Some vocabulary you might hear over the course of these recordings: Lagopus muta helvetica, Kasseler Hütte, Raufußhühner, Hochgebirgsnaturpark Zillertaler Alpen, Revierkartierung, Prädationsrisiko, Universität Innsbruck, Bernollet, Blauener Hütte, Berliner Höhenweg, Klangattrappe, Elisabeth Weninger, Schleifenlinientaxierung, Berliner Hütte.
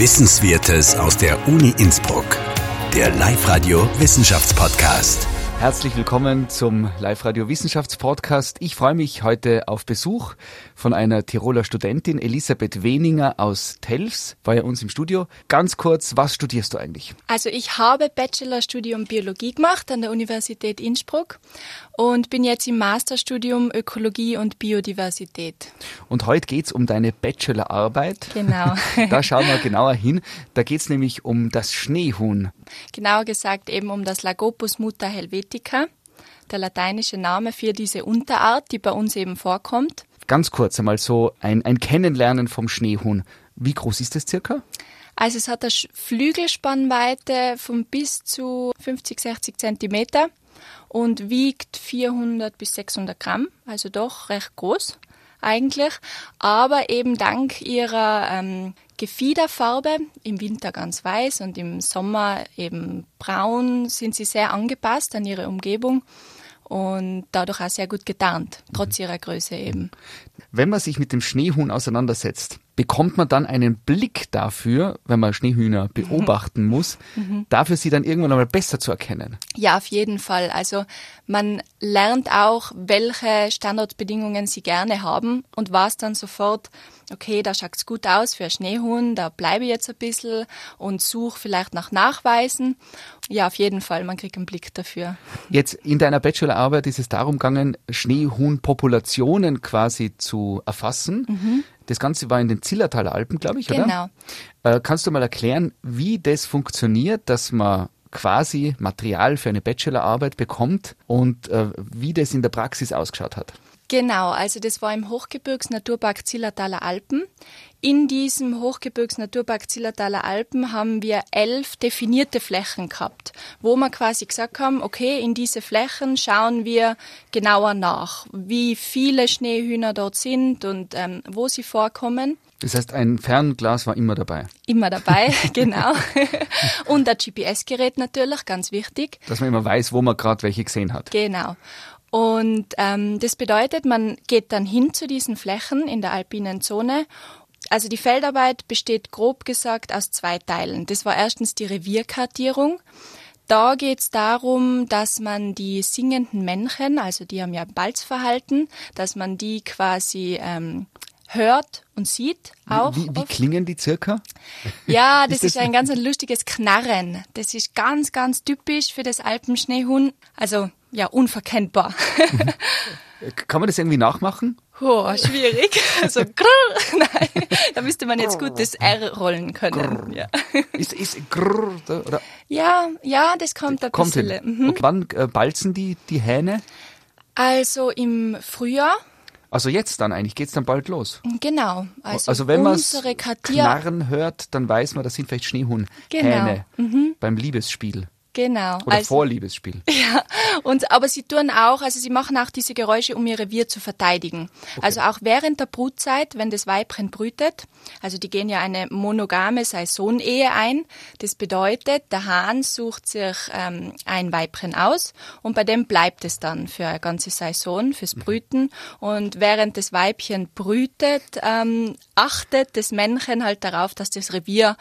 Wissenswertes aus der Uni Innsbruck. Der Live-Radio Wissenschaftspodcast. Herzlich willkommen zum Live-Radio Wissenschaftspodcast. Ich freue mich heute auf Besuch von einer Tiroler Studentin, Elisabeth Weninger aus Telfs, bei uns im Studio. Ganz kurz, was studierst du eigentlich? Also ich habe Bachelorstudium Biologie gemacht an der Universität Innsbruck und bin jetzt im Masterstudium Ökologie und Biodiversität. Und heute geht es um deine Bachelorarbeit. Genau. Da schauen wir genauer hin. Da geht es nämlich um das Schneehuhn. Genauer gesagt eben um das Lagopus muta helvetica. Der lateinische Name für diese Unterart, die bei uns eben vorkommt. Ganz kurz einmal so ein Kennenlernen vom Schneehuhn. Wie groß ist das circa? Also es hat eine Flügelspannweite von bis zu 50, 60 Zentimeter und wiegt 400 bis 600 Gramm, also doch recht groß eigentlich. Aber eben dank ihrer Gefiederfarbe, im Winter ganz weiß und im Sommer eben braun, sind sie sehr angepasst an ihre Umgebung und dadurch auch sehr gut getarnt, trotz ihrer Größe eben. Wenn man sich mit dem Schneehuhn auseinandersetzt, bekommt man dann einen Blick dafür, wenn man Schneehühner beobachten muss, dafür sie dann irgendwann einmal besser zu erkennen? Ja, auf jeden Fall. Also man lernt auch, welche Standortbedingungen sie gerne haben und weiß dann sofort, okay, da schaut's gut aus für ein Schneehuhn, da bleibe ich jetzt ein bisschen und suche vielleicht nach Nachweisen. Ja, auf jeden Fall, man kriegt einen Blick dafür. Jetzt in deiner Bachelorarbeit ist es darum gegangen, Schneehuhnpopulationen quasi zu erfassen. Das Ganze war in den Zillertaler Alpen, glaube ich, genau. Oder? Kannst du mal erklären, wie das funktioniert, dass man quasi Material für eine Bachelorarbeit bekommt und wie das in der Praxis ausgeschaut hat? Genau, also das war im Hochgebirgsnaturpark Zillertaler Alpen. In diesem Hochgebirgsnaturpark Zillertaler Alpen haben wir 11 definierte Flächen gehabt, wo wir quasi gesagt haben, okay, in diese Flächen schauen wir genauer nach, wie viele Schneehühner dort sind und wo sie vorkommen. Das heißt, ein Fernglas war immer dabei? Immer dabei, genau. Und ein GPS-Gerät natürlich, ganz wichtig. Dass man immer weiß, wo man gerade welche gesehen hat. Genau. Und das bedeutet, man geht dann hin zu diesen Flächen in der alpinen Zone. Also die Feldarbeit besteht grob gesagt aus 2 Teilen. Das war erstens die Revierkartierung. Da geht's darum, dass man die singenden Männchen, also die haben ja Balzverhalten, dass man die quasi hört und sieht auch. Wie klingen die circa? Ja, das ist ein ganz lustiges Knarren. Das ist ganz, ganz typisch für das Alpenschneehuhn. Also ja, unverkennbar. Kann man das irgendwie nachmachen? Oh, schwierig. Also, grrr, nein, da müsste man jetzt gut das R rollen können. Ja. Ist grrr, oder? Ja, das kommt ein bisschen. Okay. Wann balzen die Hähne? Also im Frühjahr. Also jetzt dann eigentlich, geht's dann bald los? Genau. Also wenn man Knarren hört, dann weiß man, das sind vielleicht Schneehuhnhähne beim Liebesspiel. Genau. Oder also, Vorliebesspiel. Ja, aber sie tun auch, also sie machen auch diese Geräusche, um ihr Revier zu verteidigen. Okay. Also auch während der Brutzeit, wenn das Weibchen brütet, also die gehen ja eine monogame Saisonehe ein, das bedeutet, der Hahn sucht sich ein Weibchen aus und bei dem bleibt es dann für eine ganze Saison, fürs Brüten. Und während das Weibchen brütet, achtet das Männchen halt darauf, dass das Revier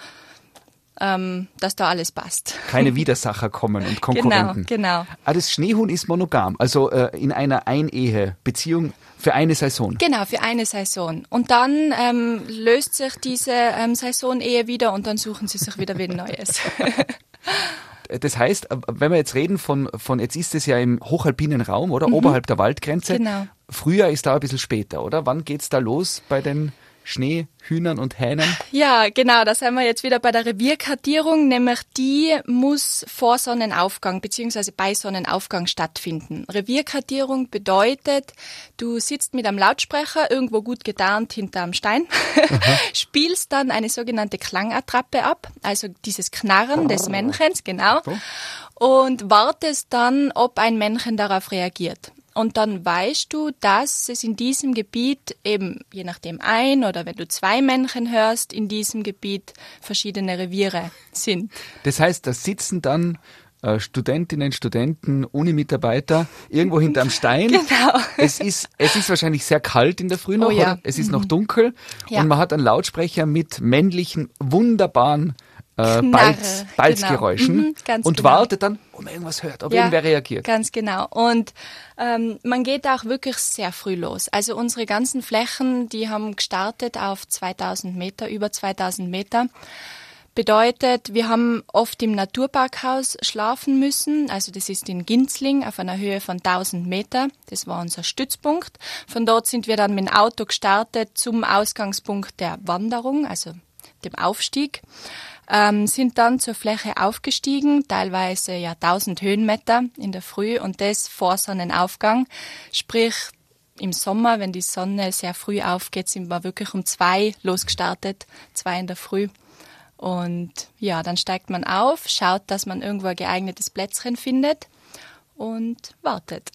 dass da alles passt. Keine Widersacher kommen und Konkurrenten. Genau. Ah, das Schneehuhn ist monogam, also in einer Einehe-Beziehung für eine Saison. Genau, für eine Saison. Und dann löst sich diese Saison-Ehe wieder und dann suchen sie sich wieder wen Neues. Das heißt, wenn wir jetzt reden von jetzt ist es ja im hochalpinen Raum, oder? Oberhalb der Waldgrenze. Genau. Frühjahr ist da ein bisschen später, oder? Wann geht's da los bei den Schneehühnern und Hähnen? Ja, genau, da sind wir jetzt wieder bei der Revierkartierung, nämlich die muss vor Sonnenaufgang bzw. bei Sonnenaufgang stattfinden. Revierkartierung bedeutet, du sitzt mit einem Lautsprecher irgendwo gut getarnt hinterm Stein, spielst dann eine sogenannte Klangattrappe ab, also dieses Knarren des Männchens, genau, und wartest dann, ob ein Männchen darauf reagiert. Und dann weißt du, dass es in diesem Gebiet eben, je nachdem ein oder wenn du 2 Männchen hörst, in diesem Gebiet verschiedene Reviere sind. Das heißt, da sitzen dann Studentinnen, Studenten, Uni-Mitarbeiter, irgendwo hinterm Stein. Genau. Es ist wahrscheinlich sehr kalt in der Früh noch, oh, ja. Oder? Es ist noch dunkel, ja. Und man hat einen Lautsprecher mit männlichen, wunderbaren Balzgeräuschen, genau. Und genau. Wartet dann, ob man irgendwas hört, ob irgendwer reagiert. Ganz genau. Und man geht auch wirklich sehr früh los. Also unsere ganzen Flächen, die haben gestartet auf 2000 Meter, über 2000 Meter. Bedeutet, wir haben oft im Naturparkhaus schlafen müssen. Also das ist in Ginzling auf einer Höhe von 1000 Meter. Das war unser Stützpunkt. Von dort sind wir dann mit dem Auto gestartet zum Ausgangspunkt der Wanderung, also dem Aufstieg. Sind dann zur Fläche aufgestiegen, teilweise ja 1000 Höhenmeter in der Früh, und das vor Sonnenaufgang. Sprich, im Sommer, wenn die Sonne sehr früh aufgeht, sind wir wirklich um 2 losgestartet, 2 in der Früh. Und ja, dann steigt man auf, schaut, dass man irgendwo ein geeignetes Plätzchen findet und wartet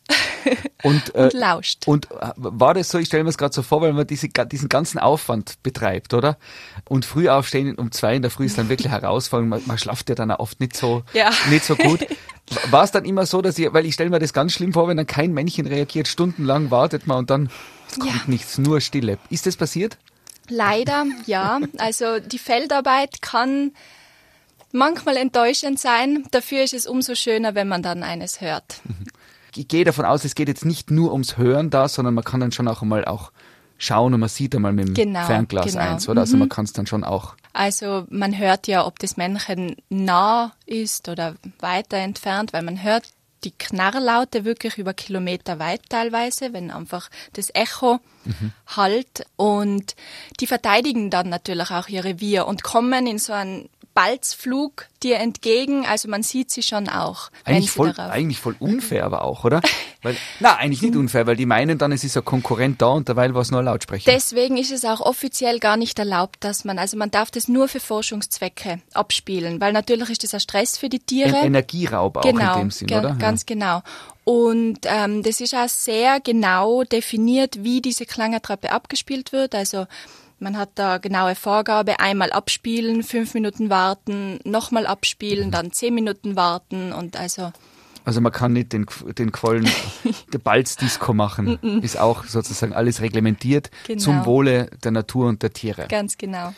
und lauscht. Und war das so, ich stelle mir es gerade so vor, weil man diesen ganzen Aufwand betreibt, oder? Und früh aufstehen um 2 in der Früh ist dann wirklich herausfordernd, man schlaft ja dann oft nicht so gut. War es dann immer so, dass weil ich stelle mir das ganz schlimm vor, wenn dann kein Männchen reagiert, stundenlang wartet man und dann kommt nichts, nur Stille. Ist das passiert? Leider, ja. Also die Feldarbeit kann manchmal enttäuschend sein. Dafür ist es umso schöner, wenn man dann eines hört. Ich gehe davon aus, es geht jetzt nicht nur ums Hören da, sondern man kann dann schon auch einmal auch schauen und man sieht einmal mit dem Fernglas eins, oder? Also man kann es dann schon auch. Also man hört ja, ob das Männchen nah ist oder weiter entfernt, weil man hört die Knarrlaute wirklich über Kilometer weit teilweise, wenn einfach das Echo halt. Und die verteidigen dann natürlich auch ihr Revier und kommen in so einen Balzflug dir entgegen. Also man sieht sie schon auch. Eigentlich voll unfair aber auch, oder? Weil, nein, eigentlich nicht unfair, weil die meinen dann, es ist ein Konkurrent da und derweil war es nur ein Lautsprecher. Deswegen ist es auch offiziell gar nicht erlaubt, dass man darf das nur für Forschungszwecke abspielen, weil natürlich ist das ein Stress für die Tiere. Ein Energieraub auch in dem Sinn, oder? Ganz genau. Und das ist auch sehr genau definiert, wie diese Klangertrappe abgespielt wird. Also man hat da genaue Vorgabe, einmal abspielen, 5 Minuten warten, nochmal abspielen, dann 10 Minuten warten und also... Also man kann nicht den Quollen Balzdisco machen, ist auch sozusagen alles reglementiert zum Wohle der Natur und der Tiere. Ganz genau.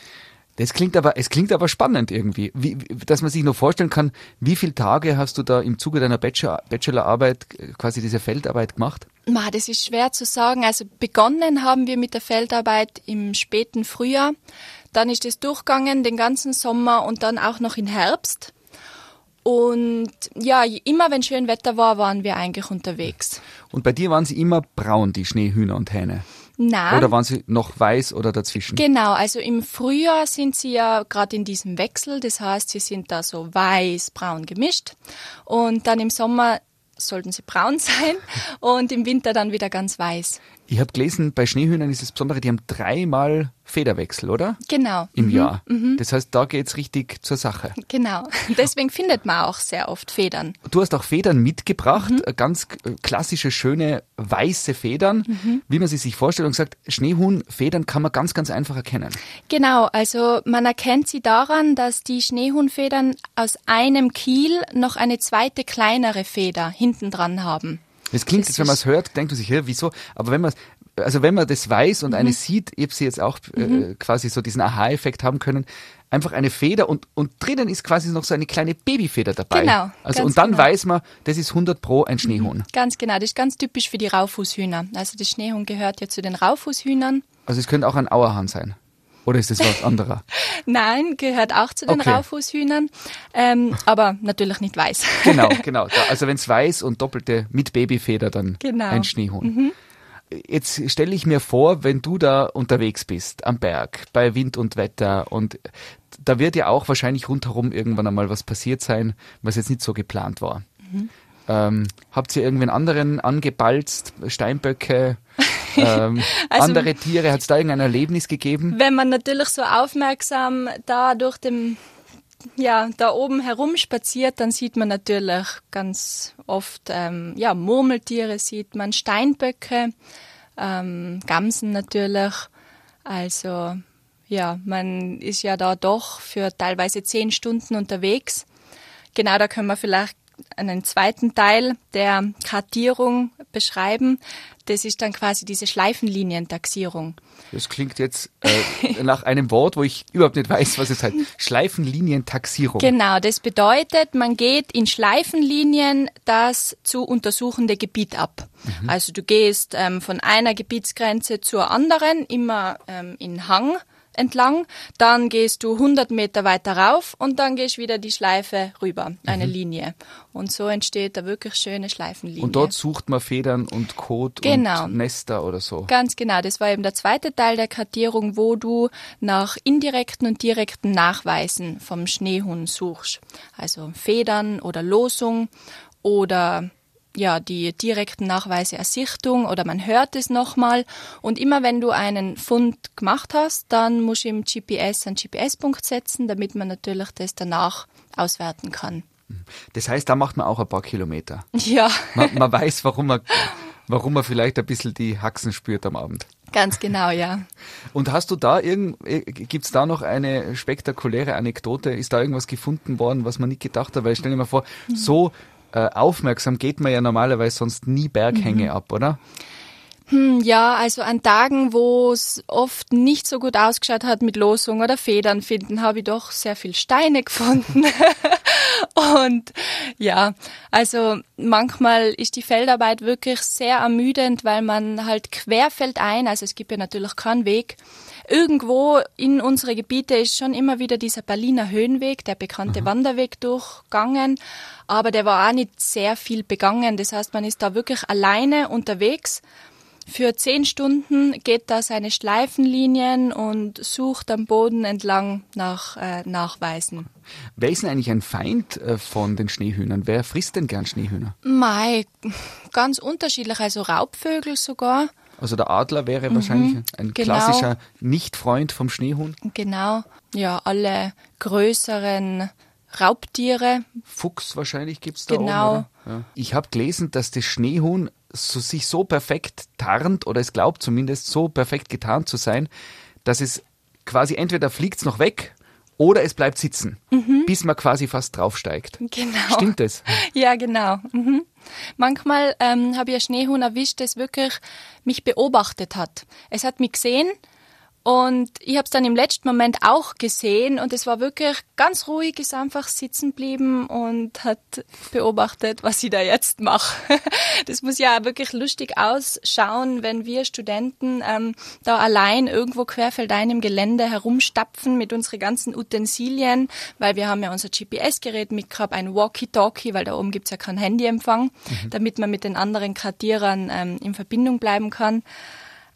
Es klingt aber spannend irgendwie, dass man sich nur vorstellen kann, wie viele Tage hast du da im Zuge deiner Bachelorarbeit quasi diese Feldarbeit gemacht? Das ist schwer zu sagen. Also begonnen haben wir mit der Feldarbeit im späten Frühjahr. Dann ist es durchgegangen den ganzen Sommer und dann auch noch im Herbst. Und ja, immer wenn schön Wetter war, waren wir eigentlich unterwegs. Und bei dir waren sie immer braun, die Schneehühner und Hähne? Nein. Oder waren sie noch weiß oder dazwischen? Genau, also im Frühjahr sind sie ja gerade in diesem Wechsel. Das heißt, sie sind da so weiß-braun gemischt. Und dann im Sommer sollten sie braun sein und im Winter dann wieder ganz weiß. Ich habe gelesen, bei Schneehühnern ist das Besondere, die haben 3-mal Federwechsel, oder? Genau. Im Jahr. Das heißt, da geht's richtig zur Sache. Genau. Deswegen findet man auch sehr oft Federn. Du hast auch Federn mitgebracht, ganz klassische, schöne, weiße Federn, wie man sie sich vorstellt. Und gesagt, Schneehuhnfedern kann man ganz, ganz einfach erkennen. Genau. Also man erkennt sie daran, dass die Schneehuhnfedern aus einem Kiel noch eine zweite, kleinere Feder hinten dran haben. Das klingt jetzt, wenn man es hört, denkt man sich, ja, wieso? Aber wenn man das weiß und eine sieht, ich habe sie jetzt auch quasi so diesen Aha-Effekt haben können, einfach eine Feder und drinnen ist quasi noch so eine kleine Babyfeder dabei. Genau. Also, und dann weiß man, das ist 100% ein Schneehuhn. Ganz genau, das ist ganz typisch für die Raufußhühner. Also das Schneehuhn gehört ja zu den Raufußhühnern. Also es könnte auch ein Auerhahn sein. Oder ist das was anderer? Nein, gehört auch zu den Raufußhühnern, aber natürlich nicht weiß. Genau. Also wenn es weiß und doppelte mit Babyfeder, dann ein Schneehuhn. Jetzt stelle ich mir vor, wenn du da unterwegs bist am Berg, bei Wind und Wetter, und da wird ja auch wahrscheinlich rundherum irgendwann einmal was passiert sein, was jetzt nicht so geplant war. Habt ihr irgendwen anderen angebalzt, Steinböcke, also, andere Tiere? Hat es da irgendein Erlebnis gegeben? Wenn man natürlich so aufmerksam da da oben herumspaziert, dann sieht man natürlich ganz oft Murmeltiere, sieht man Steinböcke, Gamsen natürlich. Also ja, man ist ja da doch für teilweise 10 Stunden unterwegs. Genau, da können wir vielleicht einen zweiten Teil der Kartierung beschreiben. Das ist dann quasi diese Schleifenlinientaxierung. Das klingt jetzt nach einem Wort, wo ich überhaupt nicht weiß, was es heißt. Schleifenlinientaxierung. Genau, das bedeutet, man geht in Schleifenlinien das zu untersuchende Gebiet ab. Mhm. Also du gehst von einer Gebietsgrenze zur anderen, immer in Hang entlang, dann gehst du 100 Meter weiter rauf und dann gehst wieder die Schleife rüber, eine Linie. Und so entsteht eine wirklich schöne Schleifenlinie. Und dort sucht man Federn und Kot und Nester oder so. Ganz genau, das war eben der zweite Teil der Kartierung, wo du nach indirekten und direkten Nachweisen vom Schneehuhn suchst. Also Federn oder Losung oder... ja, die direkten Nachweise Ersichtung oder man hört es nochmal. Und immer wenn du einen Fund gemacht hast, dann musst du im GPS einen GPS-Punkt setzen, damit man natürlich das danach auswerten kann. Das heißt, da macht man auch ein paar Kilometer. Ja. Man weiß, warum man vielleicht ein bisschen die Haxen spürt am Abend. Ganz genau, ja. Und hast du da gibt's da noch eine spektakuläre Anekdote? Ist da irgendwas gefunden worden, was man nicht gedacht hat? Weil ich stelle mir vor, so aufmerksam geht man ja normalerweise sonst nie Berghänge ab, oder? Ja, also an Tagen, wo es oft nicht so gut ausgeschaut hat mit Losung oder Federn finden, habe ich doch sehr viel Steine gefunden. Und ja, also manchmal ist die Feldarbeit wirklich sehr ermüdend, weil man halt querfeldein, also es gibt ja natürlich keinen Weg, irgendwo in unsere Gebiete ist schon immer wieder dieser Berliner Höhenweg, der bekannte Wanderweg durchgegangen, aber der war auch nicht sehr viel begangen. Das heißt, man ist da wirklich alleine unterwegs. Für 10 Stunden geht da seine Schleifenlinien und sucht am Boden entlang nach Nachweisen. Wer ist denn eigentlich ein Feind von den Schneehühnern? Wer frisst denn gern Schneehühner? Mei, ganz unterschiedlich, also Raubvögel sogar. Also der Adler wäre wahrscheinlich ein klassischer Nicht-Freund vom Schneehuhn? Genau, ja, alle größeren Raubtiere. Fuchs wahrscheinlich gibt es da oben, oder? Ja. Ich habe gelesen, dass das Schneehuhn sich so perfekt tarnt, oder es glaubt zumindest so perfekt getarnt zu sein, dass es quasi entweder fliegt es noch weg oder es bleibt sitzen, bis man quasi fast draufsteigt. Genau. Stimmt das? Ja, genau. Mhm. Manchmal habe ich ein Schneehuhn erwischt, das wirklich mich beobachtet hat. Es hat mich gesehen und ich habe es dann im letzten Moment auch gesehen und es war wirklich ganz ruhig, ist einfach sitzen geblieben und hat beobachtet, was ich da jetzt mache. Das muss ja wirklich lustig ausschauen, wenn wir Studenten da allein irgendwo querfeldein im Gelände herumstapfen mit unseren ganzen Utensilien, weil wir haben ja unser GPS-Gerät mitgehabt, ein Walkie-Talkie, weil da oben gibt's ja keinen Handyempfang, damit man mit den anderen Kartierern in Verbindung bleiben kann.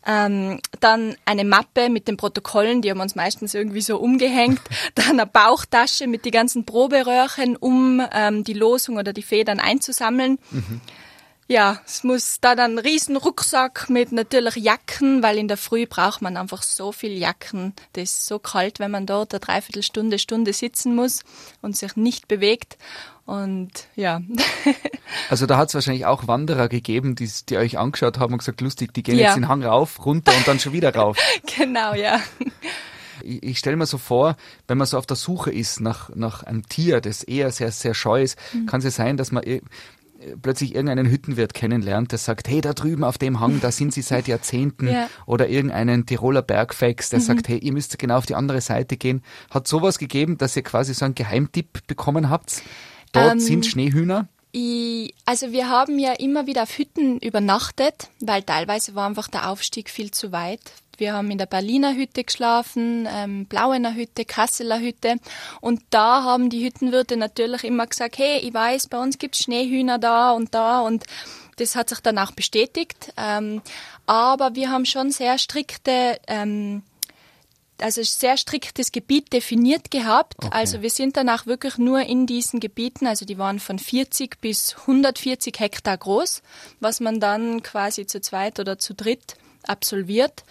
Dann eine Mappe mit den Protokollen, die haben uns meistens irgendwie so umgehängt, dann eine Bauchtasche mit die ganzen Proberöhrchen, um die Losung oder die Federn einzusammeln. Ja, es muss da dann ein riesen Rucksack mit natürlich Jacken, weil in der Früh braucht man einfach so viel Jacken. Das ist so kalt, wenn man dort eine Stunde sitzen muss und sich nicht bewegt. Und ja. Also da hat es wahrscheinlich auch Wanderer gegeben, die euch angeschaut haben und gesagt, lustig, die gehen jetzt den Hang rauf, runter und dann schon wieder rauf. Genau, ja. Ich stelle mir so vor, wenn man so auf der Suche ist nach einem Tier, das eher sehr, sehr scheu ist, kann es ja sein, dass man plötzlich irgendeinen Hüttenwirt kennenlernt, der sagt, hey, da drüben auf dem Hang, da sind sie seit Jahrzehnten. Oder irgendeinen Tiroler Bergfex, der sagt, hey, ihr müsst genau auf die andere Seite gehen. Hat sowas gegeben, dass ihr quasi so einen Geheimtipp bekommen habt? Dort sind Schneehühner? Also wir haben ja immer wieder auf Hütten übernachtet, weil teilweise war einfach der Aufstieg viel zu weit. Wir haben in der Berliner Hütte geschlafen, Blauener Hütte, Kasseler Hütte und da haben die Hüttenwirte natürlich immer gesagt, hey, ich weiß, bei uns gibt es Schneehühner da und das hat sich danach bestätigt. Aber wir haben schon sehr strikte also sehr striktes Gebiet definiert gehabt. Okay. Also wir sind danach wirklich nur in diesen Gebieten, also die waren von 40 bis 140 Hektar groß, was man dann quasi zu zweit oder zu dritt absolviert.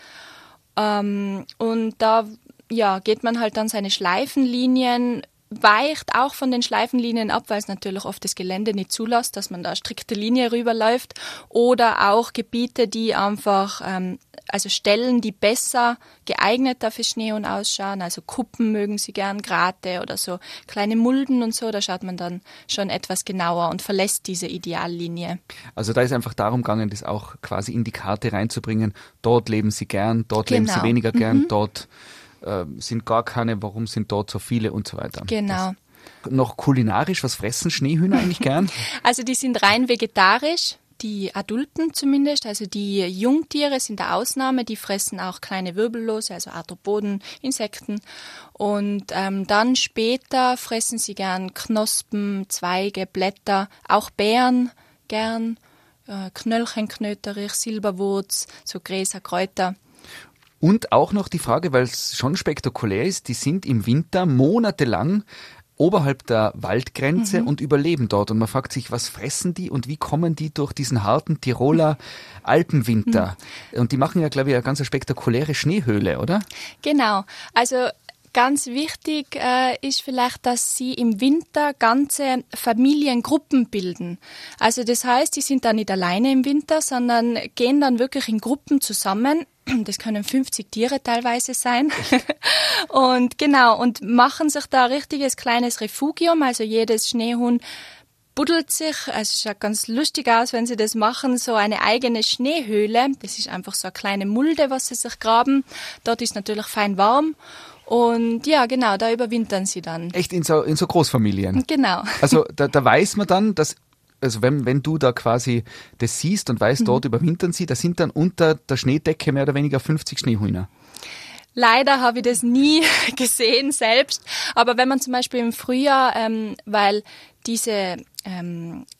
Und da geht man halt dann seine Schleifenlinien weicht auch von den Schleifenlinien ab, weil es natürlich oft das Gelände nicht zulässt, dass man da strikte Linie rüberläuft, oder auch Gebiete, die einfach, also Stellen, die besser geeigneter für Schneehorn ausschauen, also Kuppen mögen sie gern, Grate oder so kleine Mulden und so, da schaut man dann schon etwas genauer und verlässt diese Ideallinie. Also da ist einfach darum gegangen, das auch quasi in die Karte reinzubringen, dort leben sie gern, dort Genau. leben sie weniger gern, dort sind gar keine, warum sind dort so viele und so weiter. Genau. Das, noch kulinarisch, was fressen Schneehühner eigentlich gern? Also die sind rein vegetarisch, die Adulten zumindest, also die Jungtiere sind der Ausnahme, die fressen auch kleine Wirbellose, also Arthropoden, Insekten. Und dann später fressen sie gern Knospen, Zweige, Blätter, auch Beeren gern, Knöllchenknöterich, Silberwurz, so Gräser, Kräuter. Und auch noch die Frage, weil es schon spektakulär ist, die sind im Winter monatelang oberhalb der Waldgrenze und überleben dort. Und man fragt sich, was fressen die und wie kommen die durch diesen harten Tiroler Alpenwinter? Und die machen ja, glaube ich, eine ganz spektakuläre Schneehöhle, oder? Genau. Also ganz wichtig ist vielleicht, dass sie im Winter ganze Familiengruppen bilden. Also das heißt, die sind da nicht alleine im Winter, sondern gehen dann wirklich in Gruppen zusammen. Das können 50 Tiere teilweise sein. Und genau, und machen sich da ein richtiges kleines Refugium. Also jedes Schneehuhn buddelt sich, also schaut ganz lustig aus, wenn sie das machen, so eine eigene Schneehöhle. Das ist einfach so eine kleine Mulde, was sie sich graben. Dort ist natürlich fein warm. Und ja, genau, da überwintern sie dann. Echt in so Großfamilien? Genau. Also da weiß man dann, dass... Also wenn du da quasi das siehst und weißt, dort überwintern sie, da sind dann unter der Schneedecke mehr oder weniger 50 Schneehühner. Leider habe ich das nie gesehen selbst. Aber wenn man zum Beispiel im Frühjahr, weil diese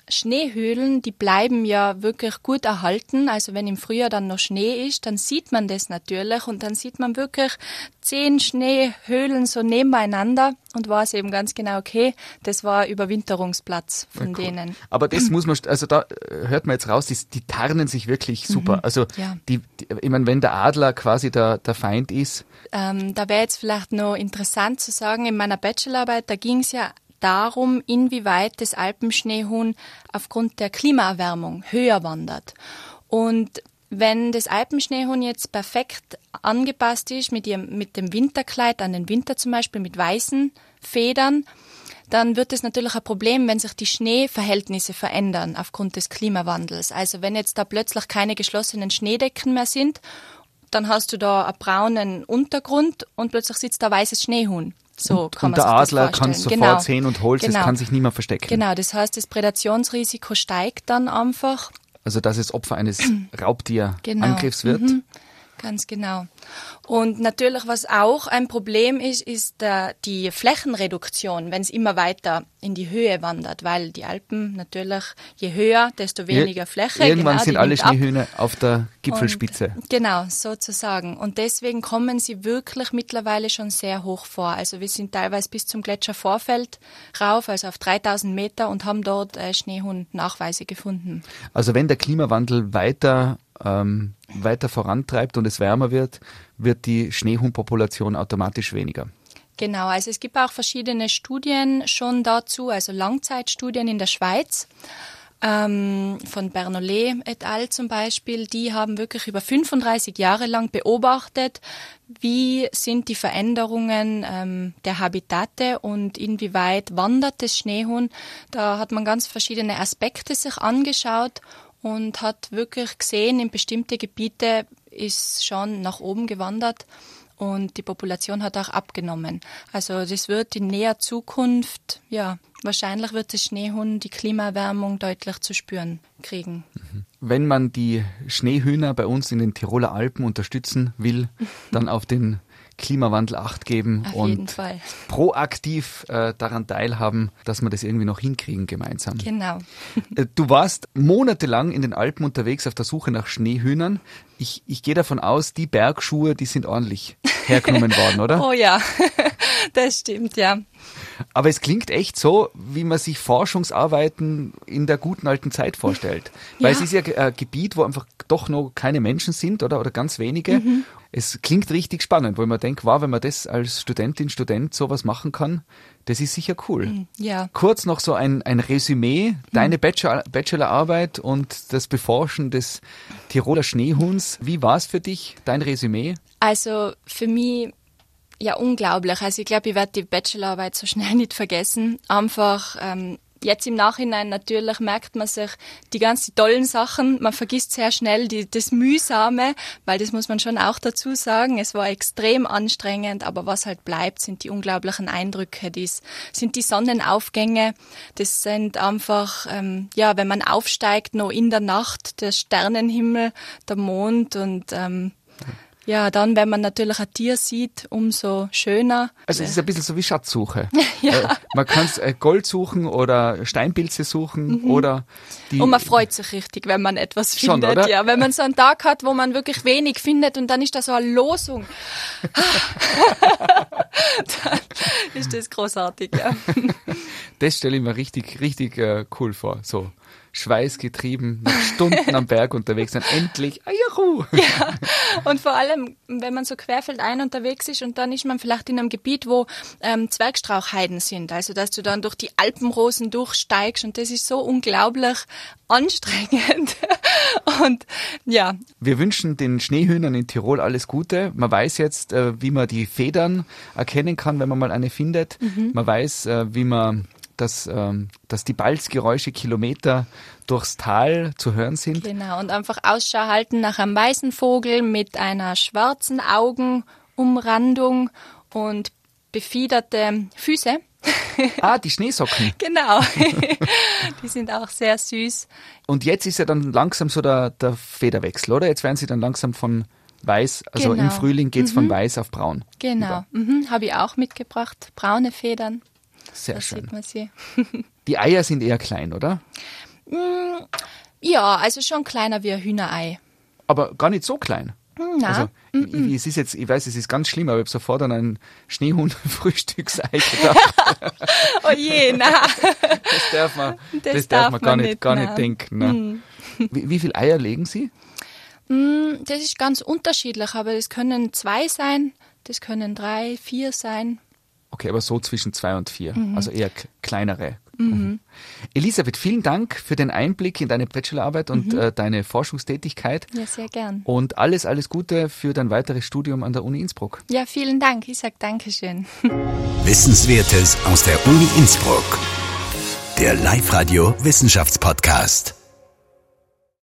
Schneehöhlen, die bleiben ja wirklich gut erhalten. Also wenn im Frühjahr dann noch Schnee ist, dann sieht man das natürlich und dann sieht man wirklich 10 Schneehöhlen so nebeneinander und weiß eben ganz genau, okay, das war ein Überwinterungsplatz von ja, cool. denen. Aber das muss man, also da hört man jetzt raus, die tarnen sich wirklich super. Also ja. Ich meine, wenn der Adler quasi der Feind ist. Da wäre jetzt vielleicht noch interessant zu sagen, in meiner Bachelorarbeit, da ging es ja darum, inwieweit das Alpenschneehuhn aufgrund der Klimaerwärmung höher wandert. Und wenn das Alpenschneehuhn jetzt perfekt angepasst ist mit dem Winterkleid an den Winter zum Beispiel, mit weißen Federn, dann wird es natürlich ein Problem, wenn sich die Schneeverhältnisse verändern aufgrund des Klimawandels. Also wenn jetzt da plötzlich keine geschlossenen Schneedecken mehr sind, dann hast du da einen braunen Untergrund und plötzlich sitzt da weißes Schneehuhn. So kann und der Adler kann es sofort sehen und holt es, kann sich nicht mehr verstecken. Genau, das heißt, das Prädationsrisiko steigt dann einfach. Also, dass es Opfer eines Raubtierangriffs wird. Ganz genau. Und natürlich, was auch ein Problem ist, ist die Flächenreduktion, wenn es immer weiter in die Höhe wandert, weil die Alpen natürlich, je höher, desto weniger Fläche. Irgendwann sind alle Schneehühner auf der Gipfelspitze. Und, genau, sozusagen. Und deswegen kommen sie wirklich mittlerweile schon sehr hoch vor. Also wir sind teilweise bis zum Gletschervorfeld rauf, also auf 3000 Meter und haben dort Schneehuhn-Nachweise gefunden. Also wenn der Klimawandel weiter vorantreibt und es wärmer wird, wird die Schneehuhnpopulation automatisch weniger. Genau, also es gibt auch verschiedene Studien schon dazu, also Langzeitstudien in der Schweiz, von Bernollet et al. Zum Beispiel, die haben wirklich über 35 Jahre lang beobachtet, wie sind die Veränderungen der Habitate und inwieweit wandert das Schneehuhn. Da hat man ganz verschiedene Aspekte sich angeschaut und hat wirklich gesehen, in bestimmte Gebiete ist schon nach oben gewandert und die Population hat auch abgenommen. Also das wird in näher Zukunft, ja, wahrscheinlich wird das Schneehuhn die Klimaerwärmung deutlich zu spüren kriegen. Wenn man die Schneehühner bei uns in den Tiroler Alpen unterstützen will, dann auf den Klimawandel Acht geben und proaktiv daran teilhaben, dass wir das irgendwie noch hinkriegen gemeinsam. Genau. Du warst monatelang in den Alpen unterwegs auf der Suche nach Schneehühnern. Ich gehe davon aus, die Bergschuhe, die sind ordentlich hergenommen worden, oder? Oh ja, das stimmt, ja. Aber es klingt echt so, wie man sich Forschungsarbeiten in der guten alten Zeit vorstellt. Ja. Weil es ist ja ein Gebiet, wo einfach doch noch keine Menschen sind, oder ganz wenige. Mhm. Es klingt richtig spannend, weil man denkt, wow, wenn man das als Studentin, Student sowas machen kann, das ist sicher cool. Mhm. Ja. Kurz noch so ein Resümee, deine Bachelorarbeit und das Beforschen des Tiroler Schneehuhns. Wie war es für dich, dein Resümee? Also für mich... Ja, unglaublich. Also ich glaube, ich werde die Bachelorarbeit so schnell nicht vergessen. Einfach jetzt im Nachhinein natürlich merkt man sich die ganzen tollen Sachen. Man vergisst sehr schnell das Mühsame, weil das muss man schon auch dazu sagen. Es war extrem anstrengend, aber was halt bleibt, sind die unglaublichen Eindrücke. Das sind die Sonnenaufgänge. Das sind einfach, wenn man aufsteigt, noch in der Nacht, der Sternenhimmel, der Mond und... Ja, dann, wenn man natürlich ein Tier sieht, umso schöner. Also es ist ein bisschen so wie Schatzsuche. Ja. Man kann Gold suchen oder Steinpilze suchen oder... Und man freut sich richtig, wenn man etwas findet. Schon, oder? Ja, wenn man so einen Tag hat, wo man wirklich wenig findet und dann ist da so eine Losung. Dann ist das großartig, ja. Das stelle ich mir richtig, richtig cool vor, so. Schweißgetrieben, nach Stunden am Berg unterwegs sein, endlich, juhu! Ja, und vor allem, wenn man so querfeldein unterwegs ist und dann ist man vielleicht in einem Gebiet, wo Zwergstrauchheiden sind, also dass du dann durch die Alpenrosen durchsteigst und das ist so unglaublich anstrengend. Und ja. Wir wünschen den Schneehühnern in Tirol alles Gute. Man weiß jetzt, wie man die Federn erkennen kann, wenn man mal eine findet. Mhm. Man weiß, wie man... Dass die Balzgeräusche Kilometer durchs Tal zu hören sind. Genau, und einfach Ausschau halten nach einem weißen Vogel mit einer schwarzen Augenumrandung und befiederte Füße. Ah, die Schneesocken. Genau, die sind auch sehr süß. Und jetzt ist ja dann langsam so der Federwechsel, oder? Jetzt werden sie dann langsam von weiß, also genau. Im Frühling geht es von weiß auf braun. Genau, habe ich auch mitgebracht, braune Federn. Sehr da schön. Sieht man sie. Die Eier sind eher klein, oder? Ja, also schon kleiner wie ein Hühnerei. Aber gar nicht so klein. Nein. Also, ich weiß, es ist ganz schlimm, aber ich habe sofort an ein Schneehuhn-Frühstücksei gedacht. Oh je, nein. Das darf man gar nicht denken. Nein. Wie viele Eier legen sie? Das ist ganz unterschiedlich, aber das können 2 sein, das können 3, 4 sein. Okay, aber so zwischen 2 und 4, also eher kleinere. Mhm. Elisabeth, vielen Dank für den Einblick in deine Bachelorarbeit und deine Forschungstätigkeit. Ja, sehr gern. Und alles, alles Gute für dein weiteres Studium an der Uni Innsbruck. Ja, vielen Dank. Ich sage Dankeschön. Wissenswertes aus der Uni Innsbruck. Der Live-Radio-Wissenschaftspodcast.